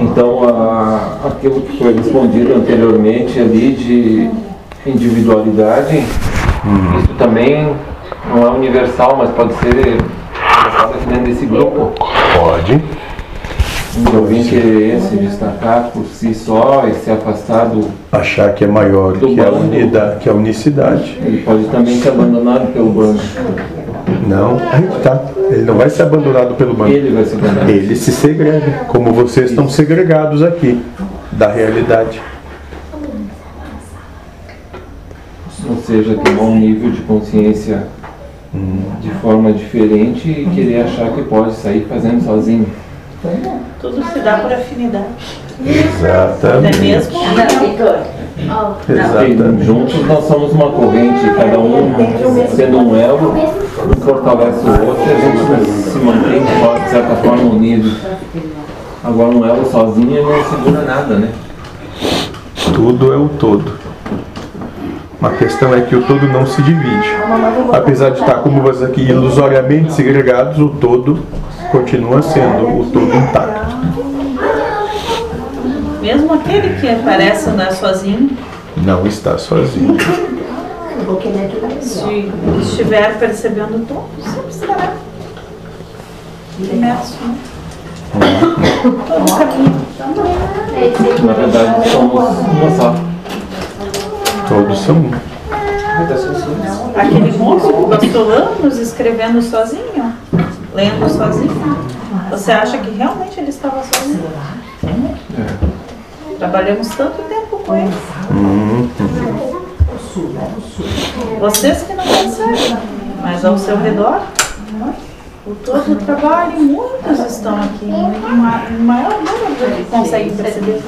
Então, aquilo que foi respondido anteriormente ali de individualidade, isso também não é universal, mas pode ser colocado aqui dentro desse grupo. Pode. O alguém querer se destacar por si só e se afastar do... achar que é maior que a unidade, que a unicidade. Ele pode também ser abandonado pelo bando. Não, aí tá. Ele não vai ser abandonado pelo bando. Ele vai ser abandonado. Ele se segrega, como vocês estão segregados aqui, da realidade. Ou seja, tomar um nível de consciência de forma diferente e querer achar que pode sair fazendo sozinho. Tudo se dá por afinidade. Exatamente. É mesmo? Exatamente. Juntos nós somos uma corrente, cada um sendo um elo, um fortalece o outro e a gente se mantém de certa forma unido. Agora um elo sozinho não segura nada, né? Tudo é o todo. A questão é que o todo não se divide. Apesar de estar como vocês aqui ilusoriamente segregados, o todo continua sendo o todo intacto. Mesmo aquele que parece andar sozinho? Não está sozinho. Se estiver percebendo todos, sempre estará imerso. Todo caminho. Na verdade, somos uma só. Todos são um. Aquele músico gastou anos escrevendo sozinho, lendo sozinho. Você acha que realmente ele estava sozinho? É. Trabalhamos tanto tempo com ele. Vocês que não percebem, mas ao seu redor, o todo o trabalho, muitos estão aqui, o maior número consegue perceber.